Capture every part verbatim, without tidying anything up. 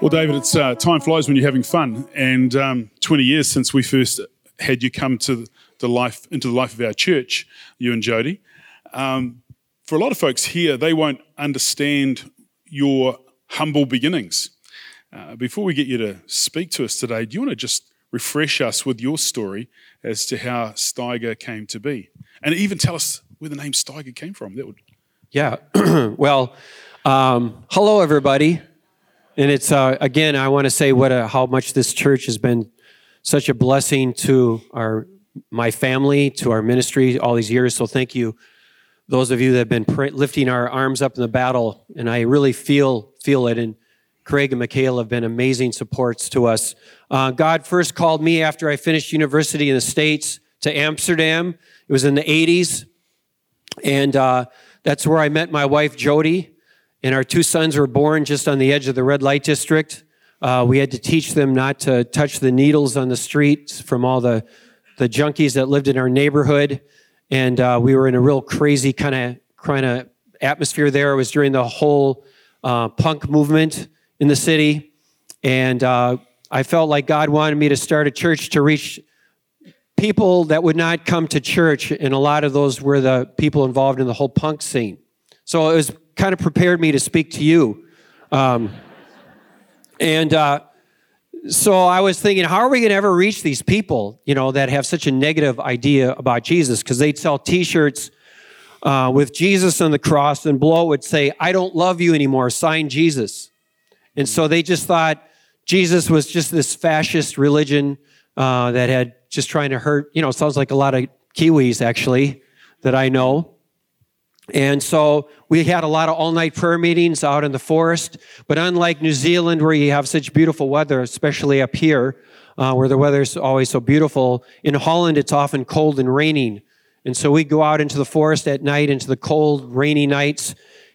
Well, David, it's uh, time flies when you're having fun, and um, twenty years since we first had you come to the life into the life of our church, you and Jody. Um, for a lot of folks here, they won't understand your humble beginnings. Uh, before we get you to speak to us today, do you want to just refresh us with your story as to how Steiger came to be, and even tell us where the name Steiger came from? That would, yeah. Well, um, hello everybody. And it's, uh, again, I want to say what a, how much this church has been such a blessing to our my family, to our ministry all these years. So thank you, those of you that have been pr- lifting our arms up in the battle. And I really feel feel it. And Craig and Michaela have been amazing supports to us. Uh, God first called me after I finished university in the States to Amsterdam. It was in the eighties. And uh, that's where I met my wife, Jody. And our two sons were born just on the edge of the red light district. Uh, we had to teach them not to touch the needles on the streets from all the, the junkies that lived in our neighborhood. And uh, we were in a real crazy kind of kind of atmosphere there. It was during the whole uh, punk movement in the city. And uh, I felt like God wanted me to start a church to reach people that would not come to church. And a lot of those were the people involved in the whole punk scene. So it was kind of prepared me to speak to you. Um, and uh, so I was thinking, how are we going to ever reach these people, you know, that have such a negative idea about Jesus? Because they'd sell T-shirts uh, with Jesus on the cross, and below would say, I don't love you anymore, sign Jesus. And so they just thought Jesus was just this fascist religion uh, that had just trying to hurt, you know, sounds like a lot of Kiwis, actually, that I know. And so we had a lot of all-night prayer meetings out in the forest. But unlike New Zealand, where you have such beautiful weather, especially up here, uh, where the weather's always so beautiful, in Holland, it's often cold and raining. And so we go out into the forest at night, into the cold, rainy nights,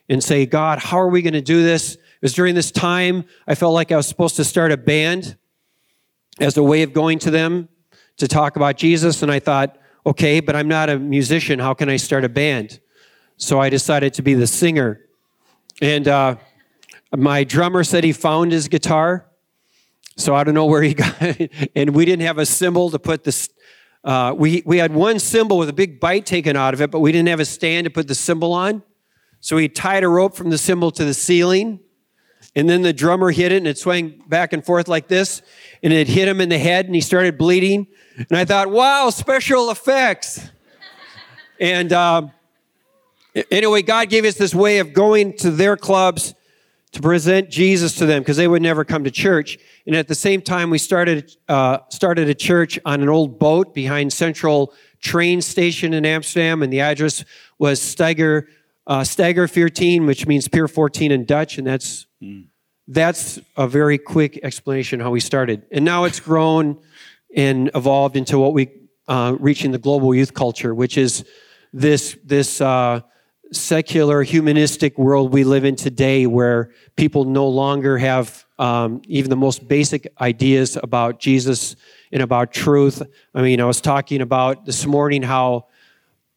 and say, God, how are we going to do this? It was during this time I felt like I was supposed to start a band as a way of going to them to talk about Jesus. And I thought, okay, but I'm not a musician. How can I start a band? So I decided to be the singer. And uh, my drummer said he found his guitar. So I don't know where he got it. And we didn't have a cymbal to put this. Uh, we, we had one cymbal with a big bite taken out of it, but we didn't have a stand to put the cymbal on. So he tied a rope from the cymbal to the ceiling. And then the drummer hit it, and it swung back and forth like this. And it hit him in the head, and he started bleeding. And I thought, wow, special effects. And... Uh, Anyway, God gave us this way of going to their clubs to present Jesus to them because they would never come to church. And at the same time, we started uh, started a church on an old boat behind Central Train Station in Amsterdam, and the address was Steiger uh, Steiger fourteen, which means Pier fourteen in Dutch, and that's mm. that's a very quick explanation how we started. And now it's grown and evolved into what we uh, reaching the global youth culture, which is this this. Uh, secular humanistic world we live in today where people no longer have um, even the most basic ideas about Jesus and about truth. I mean, I was talking about this morning how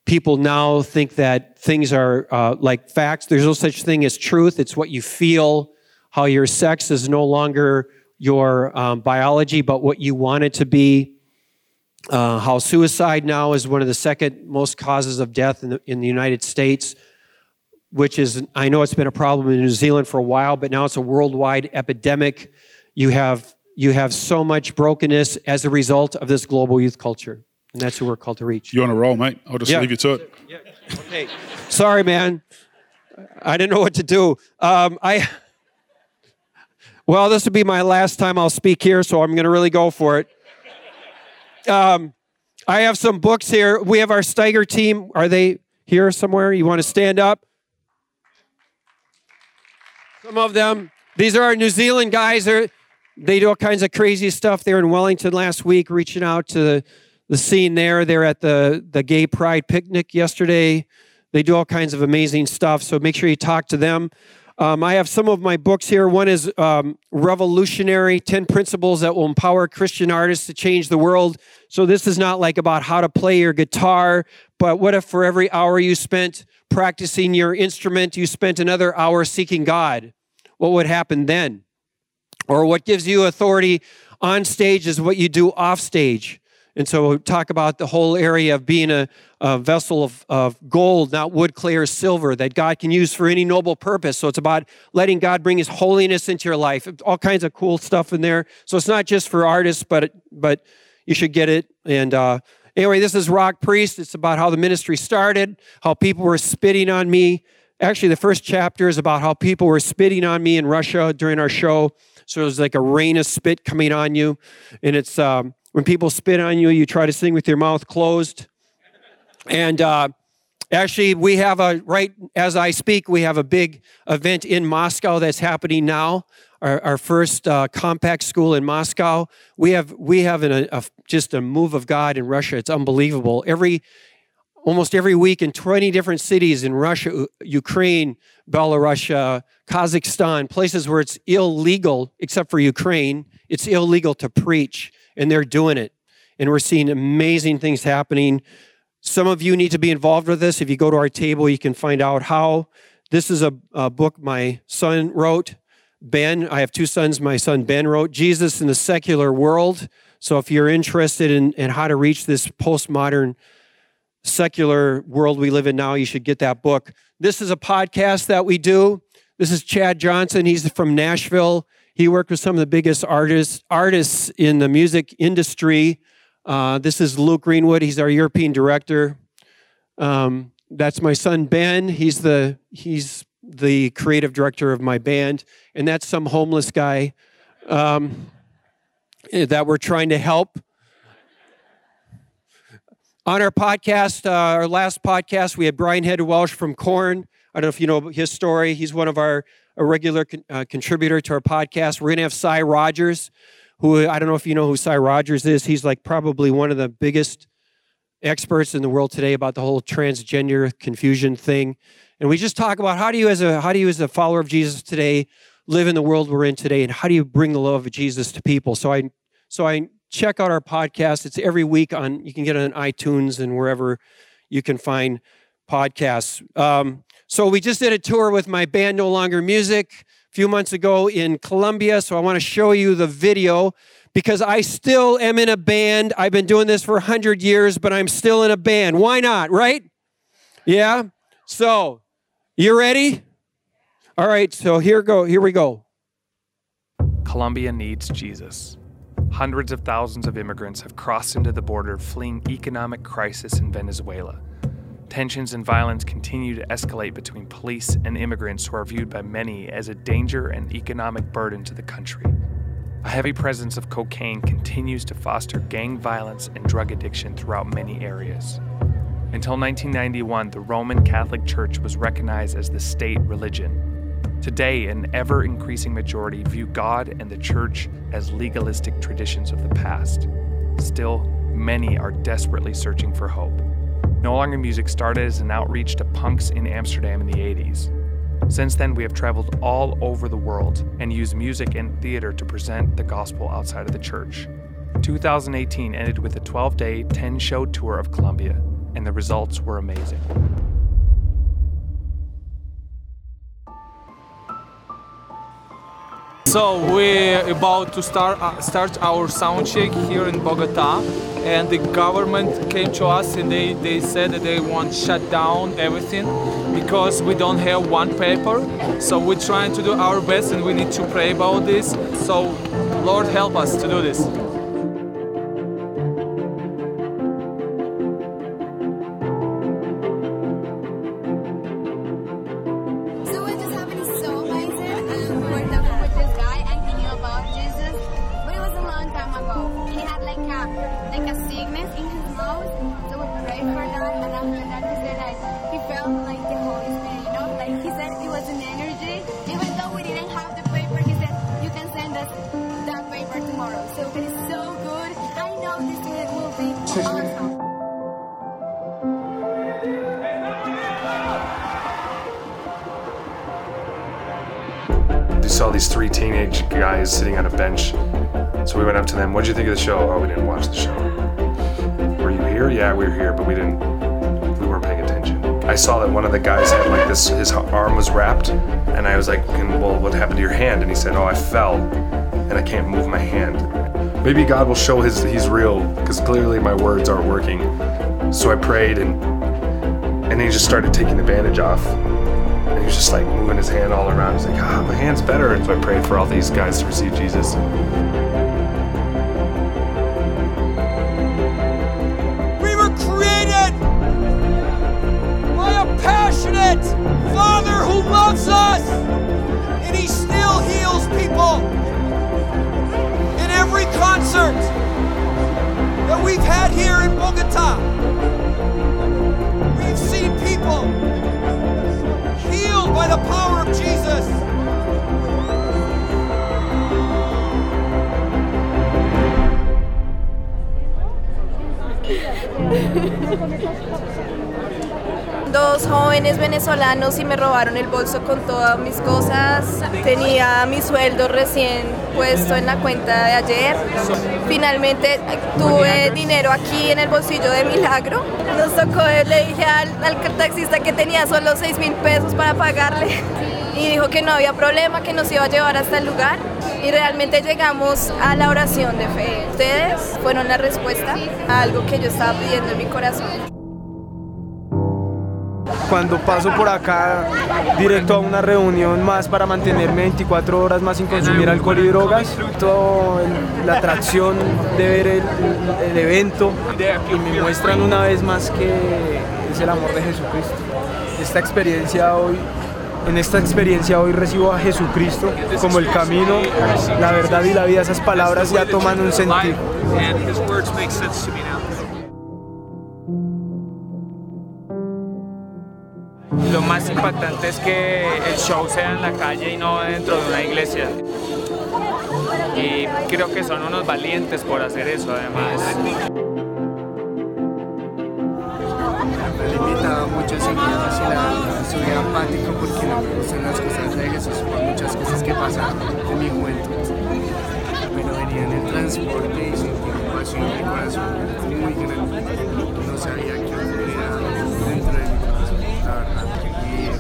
people now think that things are uh, like facts. There's no such thing as truth. It's what you feel, how your sex is no longer your um, biology, but what you want it to be. Uh, how suicide now is one of the second most causes of death in the, in the United States, which is, I know it's been a problem in New Zealand for a while, but now it's a worldwide epidemic. You have you have so much brokenness as a result of this global youth culture, and that's who we're called to reach. You're on a roll, mate. I'll just yeah. leave you to it. Yeah. Okay. Sorry, man. I didn't know what to do. Um, I well, this will be my last time I'll speak here, so I'm going to really go for it. Um, I have some books here. We have our Steiger team. Are they here somewhere? You want to stand up? Some of them. These are our New Zealand guys. They're, they do all kinds of crazy stuff. They were in Wellington last week, reaching out to the, the scene there. They're at the, the Gay Pride picnic yesterday. They do all kinds of amazing stuff, so make sure you talk to them. Um, I have some of my books here. One is um, Revolutionary, ten Principles That Will Empower Christian Artists to Change the World. So this is not like about how to play your guitar, but what if for every hour you spent practicing your instrument, you spent another hour seeking God? What would happen then? Or what gives you authority on stage is what you do off stage. And so we'll talk about the whole area of being a, a vessel of, of gold, not wood, clay, or silver, that God can use for any noble purpose. So it's about letting God bring his holiness into your life. All kinds of cool stuff in there. So it's not just for artists, but but you should get it. And uh, anyway, this is Rock Priest. It's about how the ministry started, how people were spitting on me. Actually, the first chapter is about how people were spitting on me in Russia during our show. So it was like a rain of spit coming on you. And it's... Um, When people spit on you, you try to sing with your mouth closed. And uh, actually, we have a, right as I speak, we have a big event in Moscow that's happening now. Our, our first uh, compact school in Moscow. We have we have an, a, a, just a move of God in Russia. It's unbelievable. Every almost every week in twenty different cities in Russia, Ukraine, Belarus, Kazakhstan, places where it's illegal, except for Ukraine, it's illegal to preach. And they're doing it. And we're seeing amazing things happening. Some of you need to be involved with this. If you go to our table, you can find out how. This is a, a book my son wrote, Ben. I have two sons. My son Ben wrote Jesus in the Secular World. So if you're interested in, in how to reach this postmodern secular world we live in now, you should get that book. This is a podcast that we do. This is Chad Johnson. He's from Nashville. He worked with some of the biggest artists artists in the music industry. Uh, this is Luke Greenwood. He's our European director. Um, that's my son Ben. He's the he's the creative director of my band, and that's some homeless guy um, that we're trying to help. On our podcast, uh, our last podcast, we had Brian Head Welsh from Korn. I don't know if you know his story. He's one of our a regular con- uh, contributor to our podcast. We're going to have Cy Rogers, who I don't know if you know who Cy Rogers is. He's like probably one of the biggest experts in the world today about the whole transgender confusion thing. And we just talk about how do you as a how do you as a follower of Jesus today live in the world we're in today, and how do you bring the love of Jesus to people? So I so I check out our podcast. It's every week on you can get it on iTunes and wherever you can find podcasts. Um, So we just did a tour with my band, No Longer Music, a few months ago in Colombia. So I want to show you the video because I still am in a band. I've been doing this for one hundred years, but I'm still in a band. Why not, right? Yeah? So you ready? All right, so here go. Here we go. Colombia needs Jesus. Hundreds of thousands of immigrants have crossed into the border fleeing economic crisis in Venezuela. Tensions and violence continue to escalate between police and immigrants who are viewed by many as a danger and economic burden to the country. A heavy presence of cocaine continues to foster gang violence and drug addiction throughout many areas. Until nineteen ninety-one, the Roman Catholic Church was recognized as the state religion. Today, an ever-increasing majority view God and the Church as legalistic traditions of the past. Still, many are desperately searching for hope. No Longer Music started as an outreach to punks in Amsterdam in the eighties. Since then, we have traveled all over the world and used music and theater to present the gospel outside of the church. two thousand eighteen ended with a twelve-day, ten-show tour of Colombia, and the results were amazing. So we're about to start uh, start our sound check here in Bogota, and the government came to us and they, they said that they want to shut down everything because we don't have one paper. So we're trying to do our best and we need to pray about this. So Lord help us to do this. So saw these three teenage guys sitting on a bench. So we went up to them, "What'd you think of the show?" "Oh, we didn't watch the show." "Were you here?" "Yeah, we were here, but we didn't, we weren't paying attention." I saw that one of the guys had like this, his arm was wrapped, and I was like, "Well, what happened to your hand?" And he said, "Oh, I fell, and I can't move my hand." Maybe God will show his he's real, because clearly my words aren't working. So I prayed, and and he just started taking the bandage off. And he was just like moving his hand all around. He's like, "Ah, my hand's better." And so I prayed for all these guys to receive Jesus. We were created by a passionate Father who loves us, and he still heals people. Every concert that we've had here in Bogota, we've seen people healed by the power of Jesus. Dos jóvenes venezolanos y me robaron el bolso con todas mis cosas. Tenía mi sueldo recién puesto en la cuenta de ayer. Finalmente tuve dinero aquí en el bolsillo de milagro. Nos tocó, le dije al, al taxista que tenía solo seis mil pesos para pagarle y dijo que no había problema, que nos iba a llevar hasta el lugar y realmente llegamos a la oración de fe. Ustedes fueron la respuesta a algo que yo estaba pidiendo en mi corazón. Cuando paso por acá directo a una reunión más para mantenerme veinticuatro horas más sin consumir alcohol y drogas, todo el, la atracción de ver el, el evento, y me muestran una vez más que es el amor de Jesucristo. Esta experiencia hoy, en esta experiencia hoy recibo a Jesucristo como el camino, la verdad y la vida. Esas palabras ya toman un sentido. Lo más impactante es que el show sea en la calle y no dentro de una iglesia. Y creo que son unos valientes por hacer eso, además. Me han invitado muchos seguidores y la verdad soy apático porque no me gustan las cosas de Jesús por muchas cosas que pasan en mi juventud. Pero venía en el transporte y sentí una pasión en mi corazón muy grande. No sabía qué ocurría dentro de mi corazón, la verdad.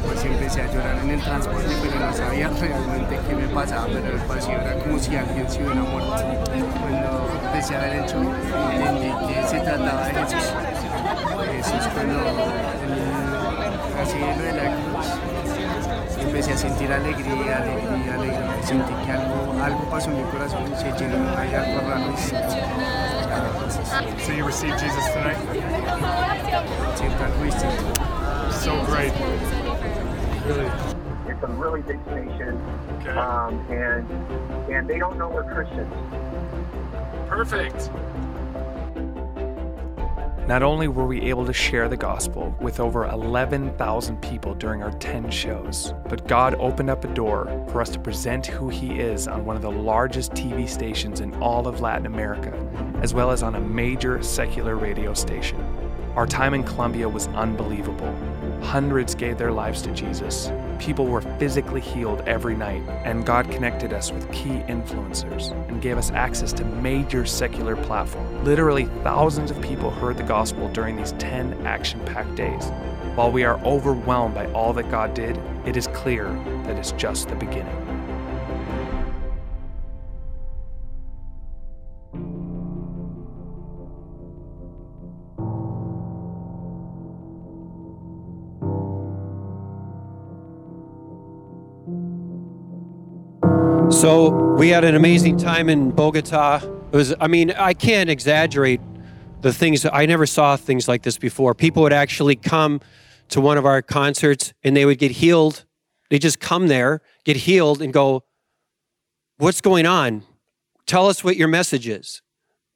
Pues empecé a llorar en el transporte, pero no sabía realmente qué me pasaba, pero el paseo era como si alguien se hubiera muerto. Cuando empecé a ver el show, entendí que se trataba de Jesús. Jesús cuando así lo de la cruz, empecé a sentir alegría, alegría, alegría. Sentí que algo, algo pasó en mi corazón, se llenó de algo raro. So you received Jesus tonight? Siento algo distinto. So great. Really. It's a really big station, okay. um, and and they don't know we're Christians. Perfect. Not only were we able to share the gospel with over eleven thousand people during our ten shows, but God opened up a door for us to present who He is on one of the largest T V stations in all of Latin America, as well as on a major secular radio station. Our time in Colombia was unbelievable. Hundreds gave their lives to Jesus. People were physically healed every night, and God connected us with key influencers and gave us access to major secular platforms. Literally thousands of people heard the gospel during these ten action-packed days. While we are overwhelmed by all that God did, it is clear that it's just the beginning. So we had an amazing time in Bogota. It was, I mean, I can't exaggerate the things. I never saw things like this before. People would actually come to one of our concerts and they would get healed. They just come there, get healed and go, "What's going on? Tell us what your message is."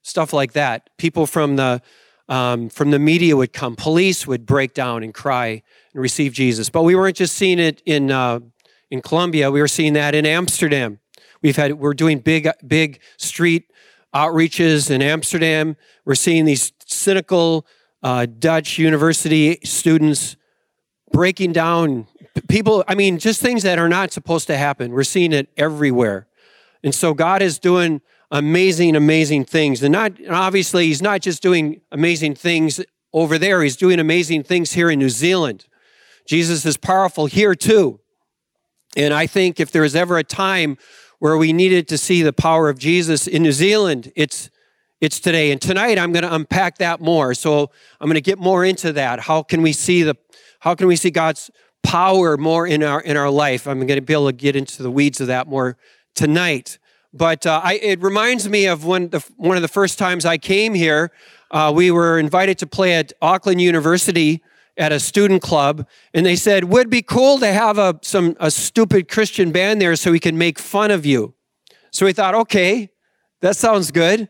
Stuff like that. People from the, um, from the media would come. Police would break down and cry and receive Jesus. But we weren't just seeing it in, uh, in Colombia. We were seeing that in Amsterdam. We've had, we're doing big, big street outreaches in Amsterdam. We're seeing these cynical uh, Dutch university students breaking down people, I mean, just things that are not supposed to happen. We're seeing it everywhere. And so God is doing amazing, amazing things. And not and obviously, he's not just doing amazing things over there. He's doing amazing things here in New Zealand. Jesus is powerful here too. And I think if there was ever a time where we needed to see the power of Jesus in New Zealand, it's it's today. And tonight I'm going to unpack that more. So I'm going to get more into that. How can we see the how can we see God's power more in our in our life? I'm going to be able to get into the weeds of that more tonight. But uh, I, it reminds me of when the, one of the first times I came here, uh, we were invited to play at Auckland University at a student club, and they said, would be cool to have a some a stupid Christian band there so we can make fun of you. So we thought, okay, that sounds good.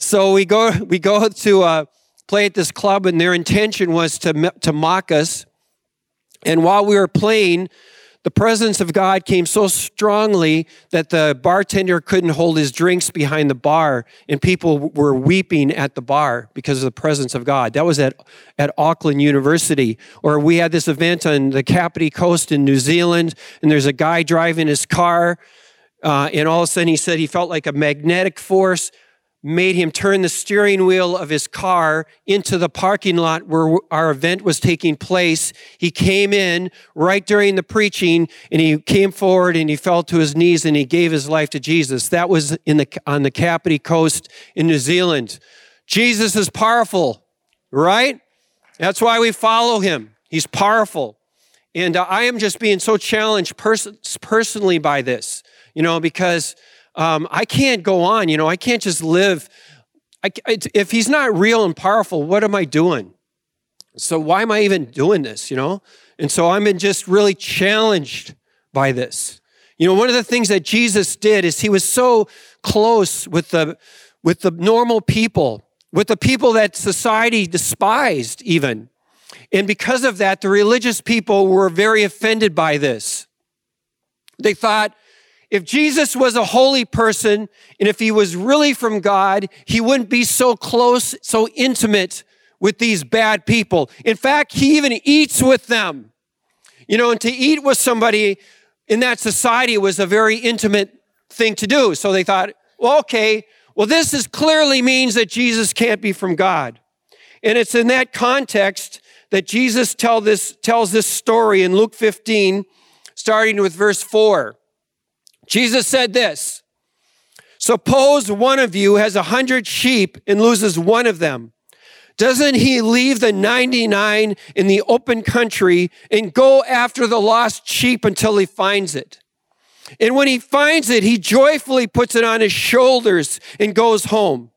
So we go we go to uh, play at this club, and their intention was to to mock us. And while we were playing, the presence of God came so strongly that the bartender couldn't hold his drinks behind the bar, and people were weeping at the bar because of the presence of God. That was at, at Auckland University. Or we had this event on the Kapiti Coast in New Zealand, and there's a guy driving his car, uh, and all of a sudden he said he felt like a magnetic force made him turn the steering wheel of his car into the parking lot where our event was taking place. He came in right during the preaching, and he came forward and he fell to his knees and he gave his life to Jesus. That was in the on the Kapiti Coast in New Zealand. Jesus is powerful, right? That's why we follow him. He's powerful. And uh, I am just being so challenged pers- personally by this, you know, because Um, I can't go on, you know, I can't just live. I, if he's not real and powerful, what am I doing? So why am I even doing this, you know? And so I'm just really challenged by this. You know, one of the things that Jesus did is he was so close with the, with the normal people, with the people that society despised even. And because of that, the religious people were very offended by this. They thought, if Jesus was a holy person, and if he was really from God, he wouldn't be so close, so intimate with these bad people. In fact, he even eats with them. You know, and to eat with somebody in that society was a very intimate thing to do. So they thought, well, okay, well, this is clearly means that Jesus can't be from God. And it's in that context that Jesus tell this, tells this story in Luke fifteen, starting with verse four. Jesus said this, suppose one of you has a hundred sheep and loses one of them. Doesn't he leave the ninety-nine in the open country and go after the lost sheep until he finds it? And when he finds it, he joyfully puts it on his shoulders and goes home.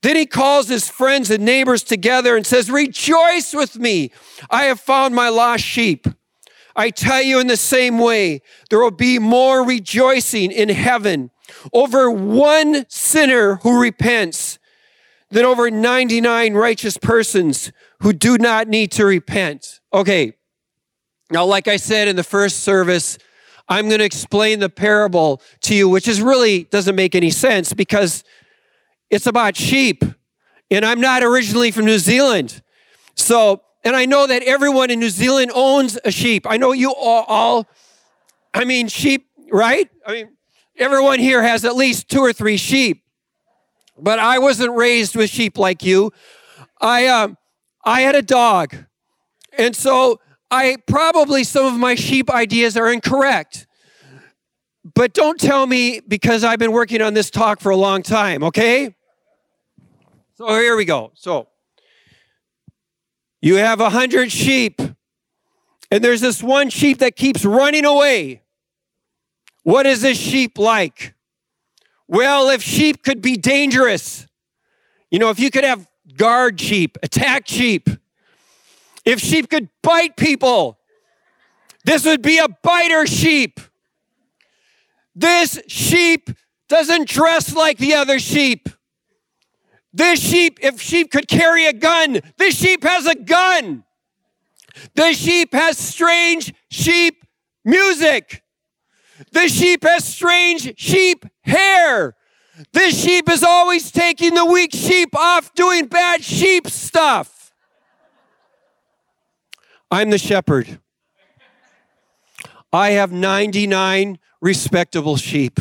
Then he calls his friends and neighbors together and says, rejoice with me, I have found my lost sheep. I tell you, in the same way, there will be more rejoicing in heaven over one sinner who repents than over ninety-nine righteous persons who do not need to repent. Okay, now, like I said in the first service, I'm going to explain the parable to you, which is really doesn't make any sense because it's about sheep, and I'm not originally from New Zealand. So, and I know that everyone in New Zealand owns a sheep. I know you all, all, I mean, sheep, right? I mean, everyone here has at least two or three sheep. But I wasn't raised with sheep like you. I, um, I had a dog. And so I probably, some of my sheep ideas are incorrect. But don't tell me because I've been working on this talk for a long time, okay? So here we go. So. You have a hundred sheep, and there's this one sheep that keeps running away. What is this sheep like? Well, if sheep could be dangerous, you know, if you could have guard sheep, attack sheep, if sheep could bite people, this would be a biter sheep. This sheep doesn't dress like the other sheep. This sheep, if sheep could carry a gun, this sheep has a gun. This sheep has strange sheep music. This sheep has strange sheep hair. This sheep is always taking the weak sheep off doing bad sheep stuff. I'm the shepherd. I have ninety-nine respectable sheep.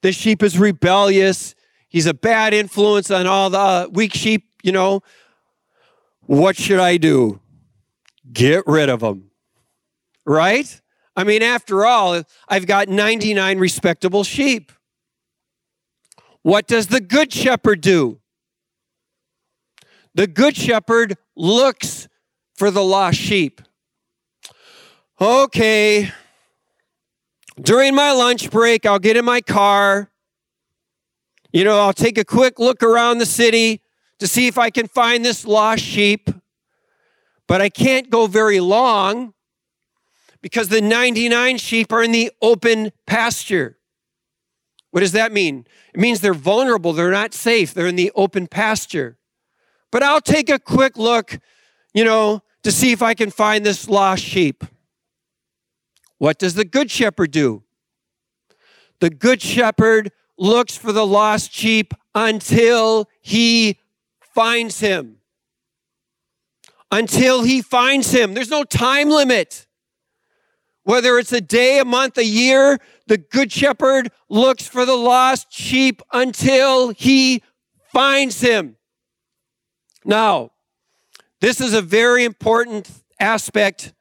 This sheep is rebellious. He's a bad influence on all the weak sheep, you know. What should I do? Get rid of him, right? I mean, after all, I've got ninety-nine respectable sheep. What does the good shepherd do? The good shepherd looks for the lost sheep. Okay, during my lunch break, I'll get in my car. You know, I'll take a quick look around the city to see if I can find this lost sheep. But I can't go very long because the ninety-nine sheep are in the open pasture. What does that mean? It means they're vulnerable. They're not safe. They're in the open pasture. But I'll take a quick look, you know, to see if I can find this lost sheep. What does the good shepherd do? The good shepherd looks for the lost sheep until he finds him. Until he finds him. There's no time limit. Whether it's a day, a month, a year, the good shepherd looks for the lost sheep until he finds him. Now, this is a very important aspect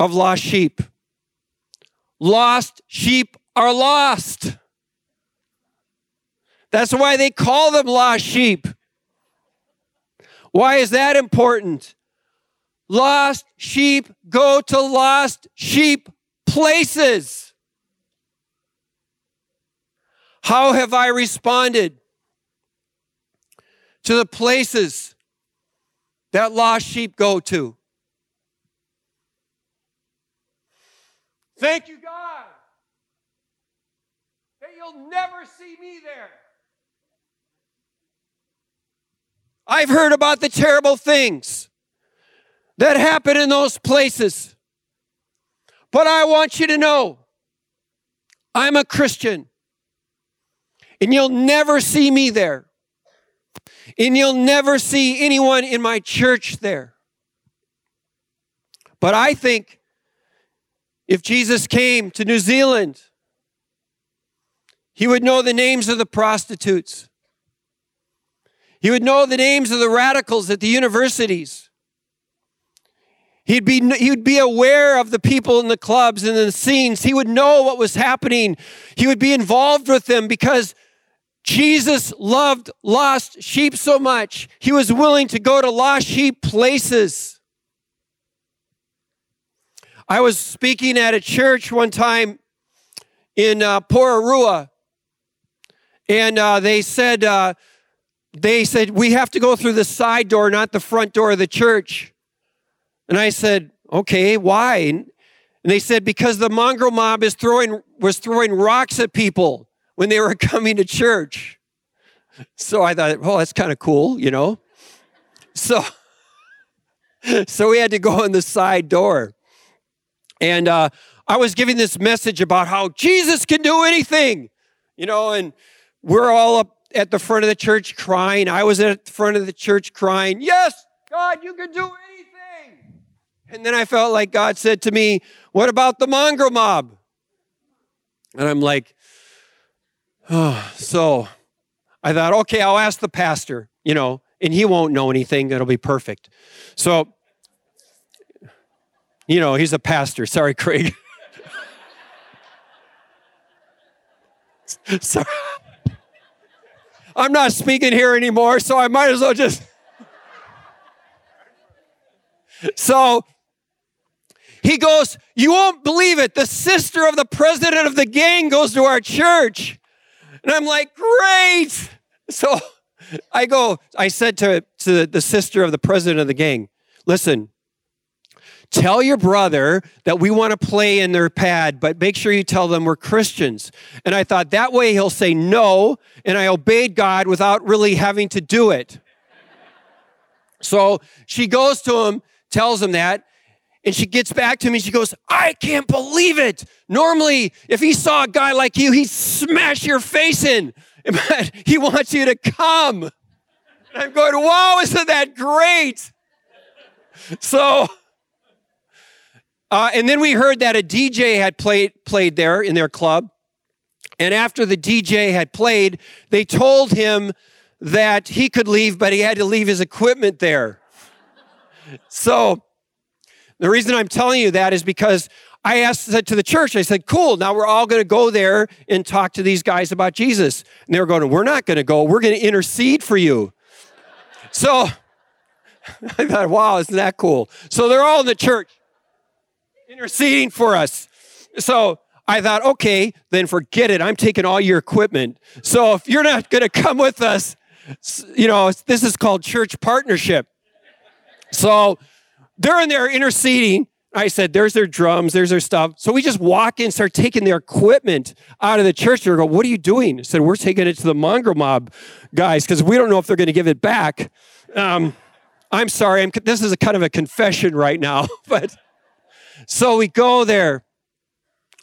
of lost sheep. Lost sheep are lost. That's why they call them lost sheep. Why is that important? Lost sheep go to lost sheep places. How have I responded to the places that lost sheep go to? Thank you, God, that you'll never see me there. I've heard about the terrible things that happen in those places. But I want you to know, I'm a Christian, and you'll never see me there. And you'll never see anyone in my church there. But I think if Jesus came to New Zealand, he would know the names of the prostitutes. He would know the names of the radicals at the universities. He'd be, he'd be aware of the people in the clubs and the scenes. He would know what was happening. He would be involved with them because Jesus loved lost sheep so much. He was willing to go to lost sheep places. I was speaking at a church one time in uh, Porirua, and uh, they said, uh, they said, we have to go through the side door, not the front door of the church. And I said, okay, why? And they said, because the Mongrel Mob is throwing was throwing rocks at people when they were coming to church. So I thought, well, that's kind of cool, you know? So, so we had to go in the side door. And uh, I was giving this message about how Jesus can do anything, you know, and we're all up at the front of the church crying. I was at the front of the church crying, yes, God, you can do anything. And then I felt like God said to me, what about the Mongrel Mob? And I'm like, oh. So I thought, okay, I'll ask the pastor, you know, and he won't know anything. It'll be perfect. So, you know, he's a pastor. Sorry, Craig. Sorry. I'm not speaking here anymore, so I might as well just... So... He goes, you won't believe it. The sister of the president of the gang goes to our church. And I'm like, great. So I go, I said to, to the sister of the president of the gang, listen, tell your brother that we want to play in their pad, but make sure you tell them we're Christians. And I thought that way he'll say no. And I obeyed God without really having to do it. So she goes to him, tells him that. And she gets back to me and she goes, I can't believe it. Normally, if he saw a guy like you, he'd smash your face in. He wants you to come. And I'm going, wow, isn't that great? So Uh, and then we heard that a D J had played played there in their club. And after the D J had played, they told him that he could leave, but he had to leave his equipment there. So the reason I'm telling you that is because I asked that to the church. I said, cool, now we're all going to go there and talk to these guys about Jesus. And they were going, we're not going to go. We're going to intercede for you. So I thought, wow, isn't that cool? So they're all in the church interceding for us. So I thought, okay, then forget it. I'm taking all your equipment. So if you're not going to come with us, you know, this is called church partnership. So they're in there interceding. I said, there's their drums, there's their stuff. So we just walk in, start taking their equipment out of the church. They go, what are you doing? I said, we're taking it to the Mongrel Mob guys because we don't know if they're going to give it back. Um, I'm sorry. I'm, this is a kind of a confession right now. But so we go there.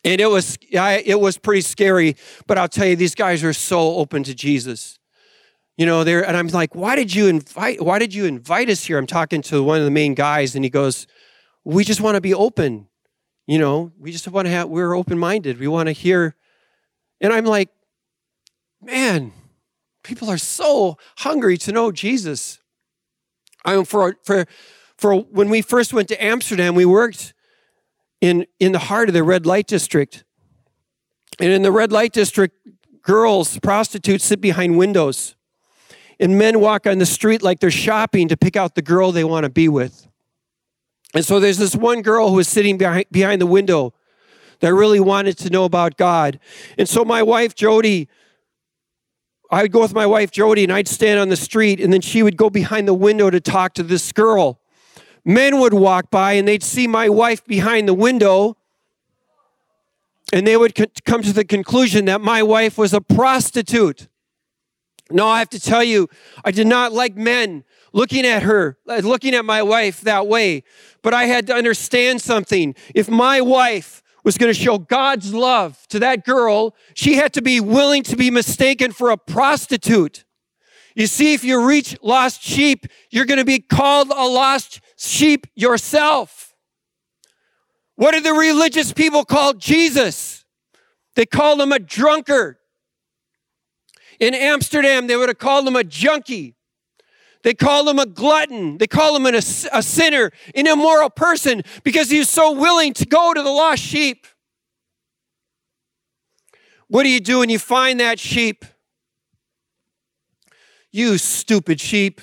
And it was I, it was pretty scary, but I'll tell you, these guys are so open to Jesus, you know. There, and I'm like, why did you invite? Why did you invite us here? I'm talking to one of the main guys, and he goes, "We just want to be open, you know. We just want to have. We're open-minded. We want to hear." And I'm like, man, people are so hungry to know Jesus. I'm for for for when we first went to Amsterdam, we worked in in the heart of the red light district. And in the red light district, girls, prostitutes sit behind windows. And men walk on the street like they're shopping to pick out the girl they want to be with. And so there's this one girl who was sitting behind, behind the window that really wanted to know about God. And so my wife, Jody, I would go with my wife, Jody, and I'd stand on the street, and then she would go behind the window to talk to this girl. Men would walk by, and they'd see my wife behind the window, and they would co- come to the conclusion that my wife was a prostitute. No, I have to tell you, I did not like men looking at her, looking at my wife that way. But I had to understand something. If my wife was going to show God's love to that girl, she had to be willing to be mistaken for a prostitute. You see, if you reach lost sheep, you're going to be called a lost sheep yourself. What did the religious people call Jesus? They called him a drunkard. In Amsterdam, they would have called him a junkie. They called him a glutton. They called him an, a, a sinner, an immoral person, because he was so willing to go to the lost sheep. What do you do when you find that sheep? You stupid sheep.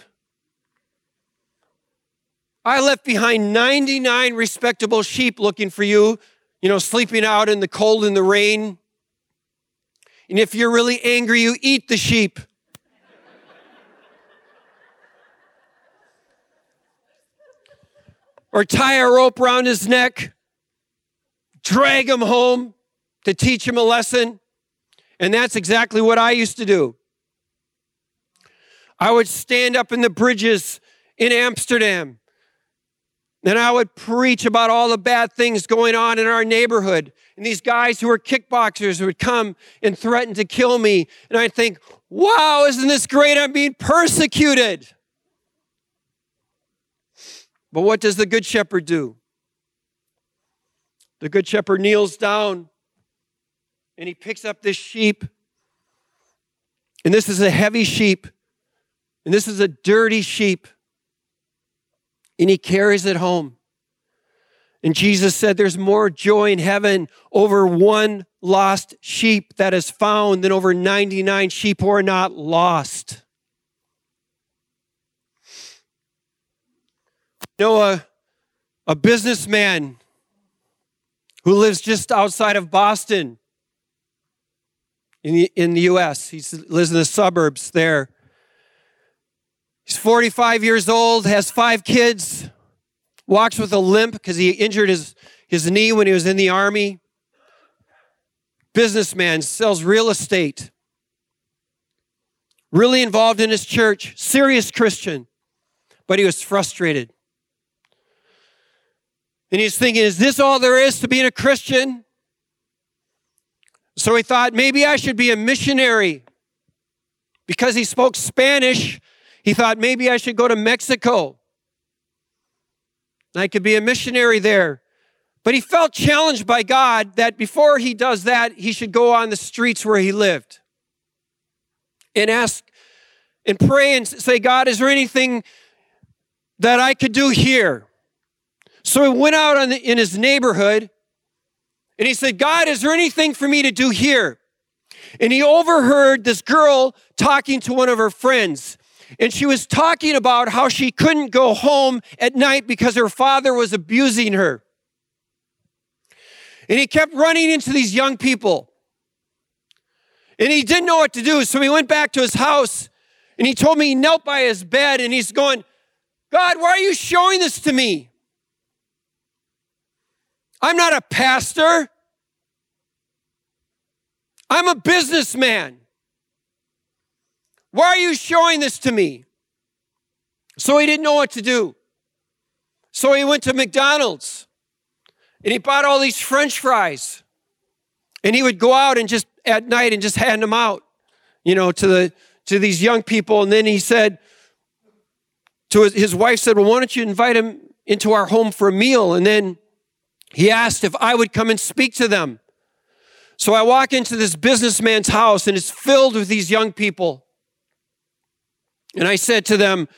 I left behind ninety-nine respectable sheep looking for you, you know, sleeping out in the cold and the rain. And if you're really angry, you eat the sheep. Or tie a rope around his neck, drag him home to teach him a lesson. And that's exactly what I used to do. I would stand up in the bridges in Amsterdam, and I would preach about all the bad things going on in our neighborhood. And these guys who were kickboxers would come and threaten to kill me. And I'd think, wow, isn't this great? I'm being persecuted. But what does the Good Shepherd do? The Good Shepherd kneels down, and he picks up this sheep. And this is a heavy sheep. And this is a dirty sheep. And he carries it home. And Jesus said, there's more joy in heaven over one lost sheep that is found than over ninety-nine sheep who are not lost. You know, a, a businessman who lives just outside of Boston in the, in the U S. He lives in the suburbs there. He's forty-five years old, has five kids, walks with a limp because he injured his, his knee when he was in the army. Businessman, sells real estate. Really involved in his church, serious Christian, but he was frustrated. And he's thinking, is this all there is to being a Christian? So he thought, maybe I should be a missionary. Because he spoke Spanish, he thought, maybe I should go to Mexico. And I could be a missionary there. But he felt challenged by God that before he does that, he should go on the streets where he lived and ask and pray and say, God, is there anything that I could do here? So he went out on the, in his neighborhood and he said, God, is there anything for me to do here? And he overheard this girl talking to one of her friends. And she was talking about how she couldn't go home at night because her father was abusing her. And he kept running into these young people. And he didn't know what to do, so he went back to his house. And he told me he knelt by his bed, and he's going, God, why are you showing this to me? I'm not a pastor. I'm a businessman. Why are you showing this to me? So he didn't know what to do. So he went to McDonald's and he bought all these French fries. And he would go out and just at night and just hand them out, you know, to the to these young people. And then he said to his, his wife said, well, why don't you invite him into our home for a meal? And then he asked if I would come and speak to them. So I walk into this businessman's house and it's filled with these young people. And I said to them,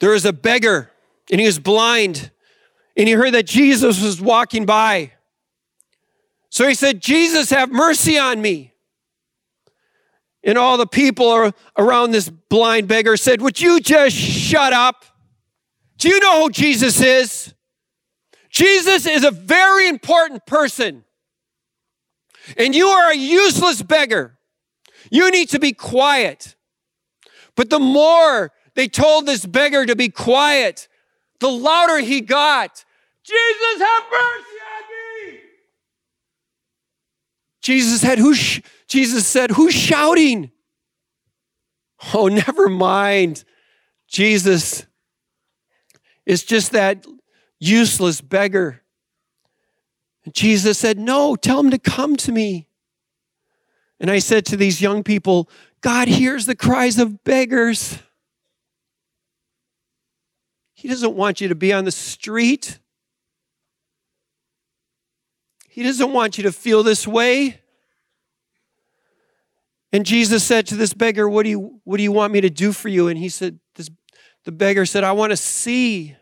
there is a beggar, and he was blind, and he heard that Jesus was walking by. So he said, Jesus, have mercy on me. And all the people around this blind beggar said, would you just shut up? Do you know who Jesus is? Jesus is a very important person, and you are a useless beggar. You need to be quiet. But the more they told this beggar to be quiet, the louder he got. Jesus, have mercy on me! Jesus said, who sh- Jesus said, who's shouting? Oh, never mind. Jesus is just that useless beggar. And Jesus said, no, tell him to come to me. And I said to these young people, God hears the cries of beggars. He doesn't want you to be on the street. He doesn't want you to feel this way. And Jesus said to this beggar, what do you, what do you want me to do for you? And he said, this, the beggar said, I want to see.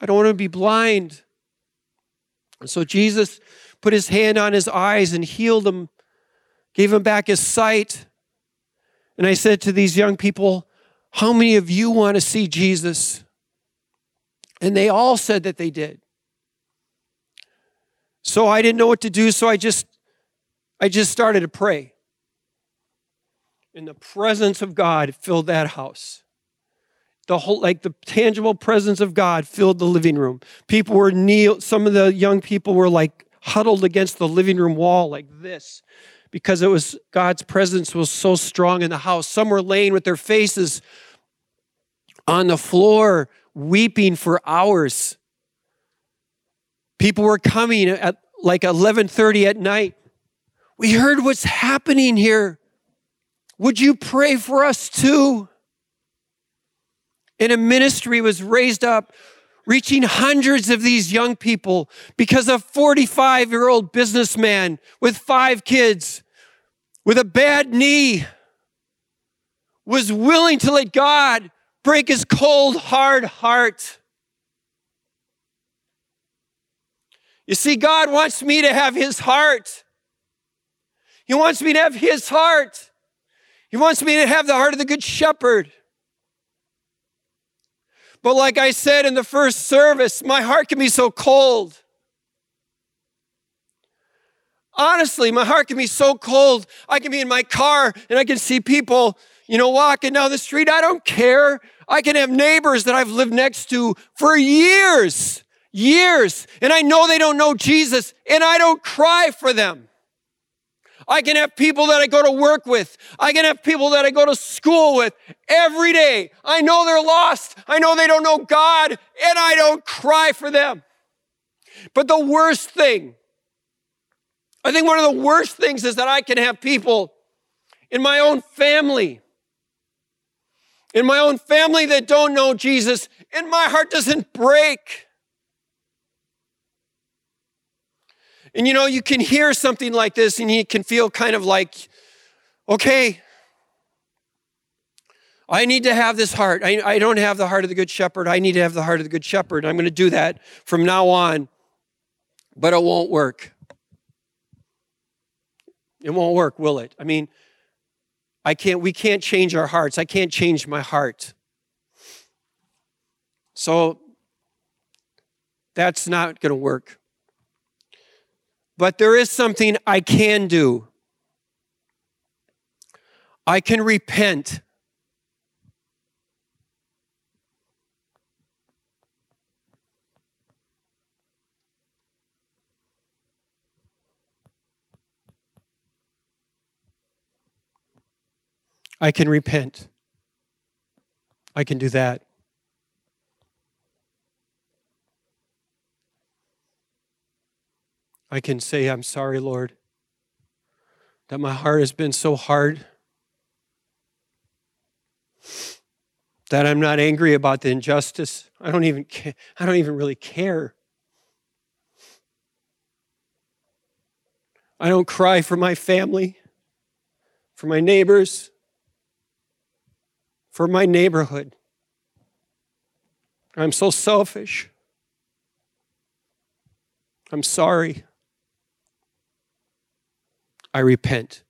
I don't want to be blind. And so Jesus put his hand on his eyes and healed him, gave him back his sight. And I said to these young people, how many of you want to see Jesus? And they all said that they did. So I didn't know what to do, so I just, I just started to pray. And the presence of God filled that house. The whole, like the tangible presence of God filled the living room. People were kneel, some of the young people were like huddled against the living room wall like this, because it was God's presence was so strong in the house. Some were laying with their faces on the floor, weeping for hours. People were coming at like eleven thirty at night. We heard what's happening here. Would you pray for us too? And a ministry was raised up, reaching hundreds of these young people because a forty-five-year-old businessman with five kids, with a bad knee, was willing to let God break his cold, hard heart. You see, God wants me to have his heart. He wants me to have his heart. He wants me to have the heart of the Good Shepherd. But like I said in the first service, my heart can be so cold. Honestly, my heart can be so cold. I can be in my car and I can see people, you know, walking down the street. I don't care. I can have neighbors that I've lived next to for years, years. And I know they don't know Jesus and I don't cry for them. I can have people that I go to work with. I can have people that I go to school with every day. I know they're lost. I know they don't know God, and I don't cry for them. But the worst thing, I think one of the worst things is that I can have people in my own family, in my own family that don't know Jesus, and my heart doesn't break. And you know, you can hear something like this and you can feel kind of like, okay, I need to have this heart. I, I don't have the heart of the Good Shepherd. I need to have the heart of the Good Shepherd. I'm going to do that from now on, but it won't work. It won't work, will it? I mean, I can't, we can't change our hearts. I can't change my heart. So that's not going to work. But there is something I can do. I can repent. I can repent. I can do that. I can say, I'm sorry, Lord, that my heart has been so hard that I'm not angry about the injustice. I don't even care. I don't even really care. I don't cry for my family, for my neighbors, for my neighborhood. I'm so selfish. I'm sorry. I repent.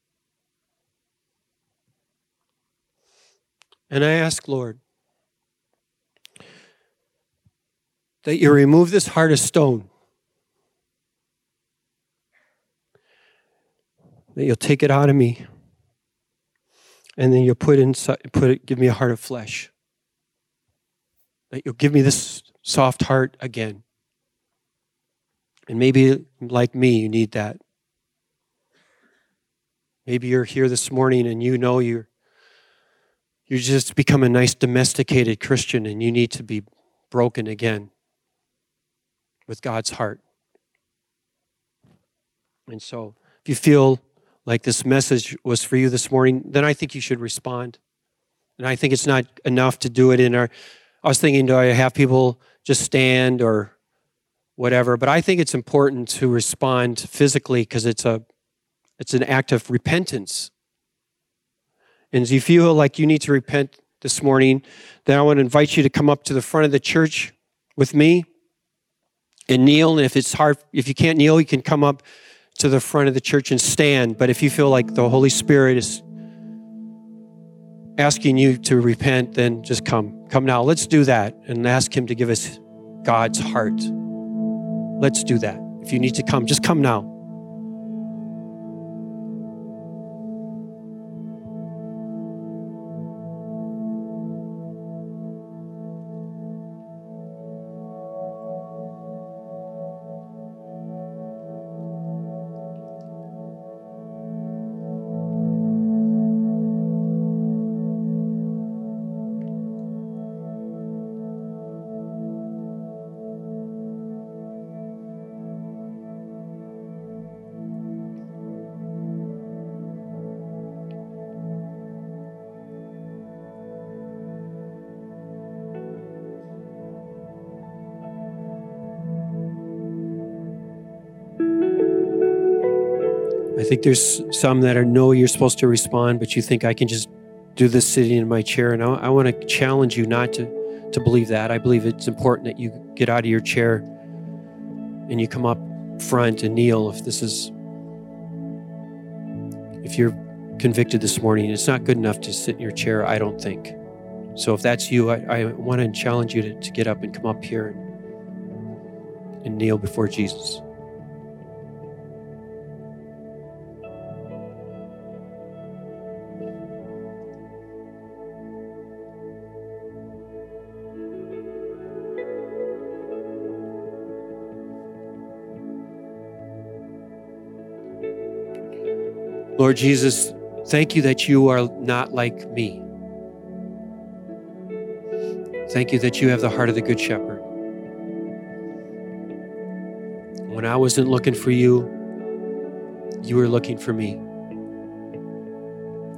And I ask, Lord, that you remove this heart of stone, that you'll take it out of me, and then you'll put inside, put it, give me a heart of flesh. That you'll give me this soft heart again. And maybe, like me, you need that. Maybe you're here this morning and you know you're, you just become a nice domesticated Christian and you need to be broken again with God's heart. And so, if you feel like this message was for you this morning, then I think you should respond. And I think it's not enough to do it in our, I was thinking, do I have people just stand or whatever? But I think it's important to respond physically because it's a, it's an act of repentance. And if you feel like you need to repent this morning, then I want to invite you to come up to the front of the church with me and kneel. And if it's hard, if you can't kneel, you can come up to the front of the church and stand. But if you feel like the Holy Spirit is asking you to repent, then just come. Come now. Let's do that and ask Him to give us God's heart. Let's do that. If you need to come, just come now. I think there's some that are, know you're supposed to respond, but you think I can just do this sitting in my chair. And I, I want to challenge you not to, to believe that. I believe it's important that you get out of your chair and you come up front and kneel if this is, if you're convicted this morning. It's not good enough to sit in your chair, I don't think. So if that's you, I, I want to challenge you to, to get up and come up here and, and kneel before Jesus. Lord Jesus, thank you that you are not like me. Thank you that you have the heart of the Good Shepherd. When I wasn't looking for you, you were looking for me.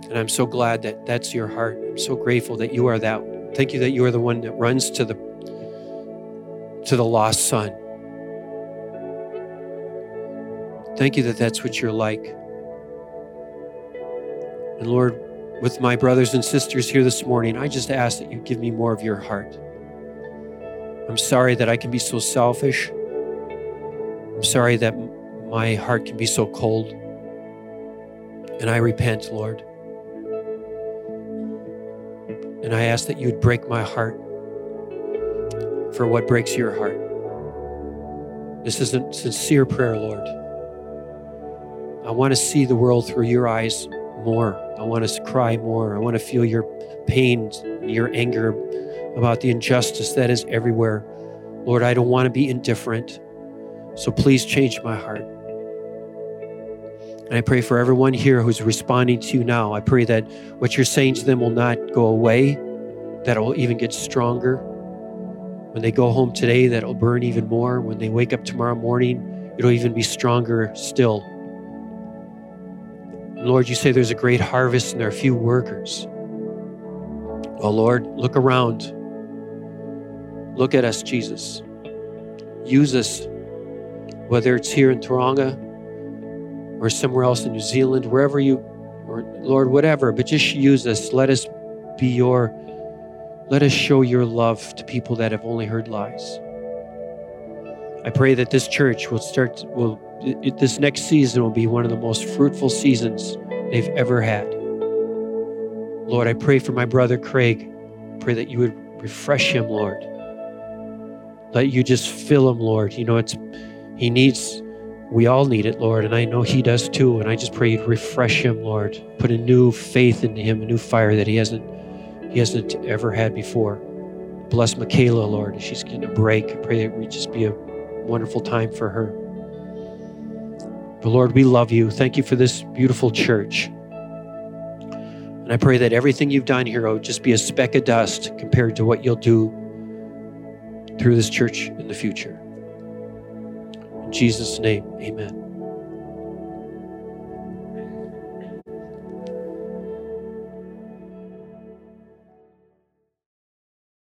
And I'm so glad that that's your heart. I'm so grateful that you are that. Thank you that you are the one that runs to the, to the lost son. Thank you that that's what you're like. And Lord, with my brothers and sisters here this morning, I just ask that you give me more of your heart. I'm sorry that I can be so selfish. I'm sorry that my heart can be so cold. And I repent, Lord. And I ask that you'd break my heart for what breaks your heart. This is a sincere prayer, Lord. I want to see the world through your eyes more. I want to cry more. I want to feel your pain, your anger about the injustice that is everywhere. Lord, I don't want to be indifferent. So please change my heart. And I pray for everyone here who's responding to you now. I pray that what you're saying to them will not go away, that it will even get stronger. When they go home today, that it'll burn even more. When they wake up tomorrow morning, it'll even be stronger still. And Lord, you say there's a great harvest and there are few workers. Well, Lord, look around. Look at us, Jesus. Use us, whether it's here in Tauranga or somewhere else in New Zealand, wherever you, or Lord, whatever, but just use us. Let us be your, let us show your love to people that have only heard lies. I pray that this church will start, will, it, this next season will be one of the most fruitful seasons they've ever had. Lord, I pray for my brother Craig. Pray that you would refresh him, Lord. Let you just fill him, Lord. You know, it's, he needs, we all need it, Lord, and I know he does too, and I just pray you'd refresh him, Lord. Put a new faith into him, a new fire that he hasn't he hasn't ever had before. Bless Michaela, Lord, as she's getting a break. I pray that it would just be a wonderful time for her. But Lord, we love you. Thank you for this beautiful church. And I pray that everything you've done here would just be a speck of dust compared to what you'll do through this church in the future. In Jesus' name, amen.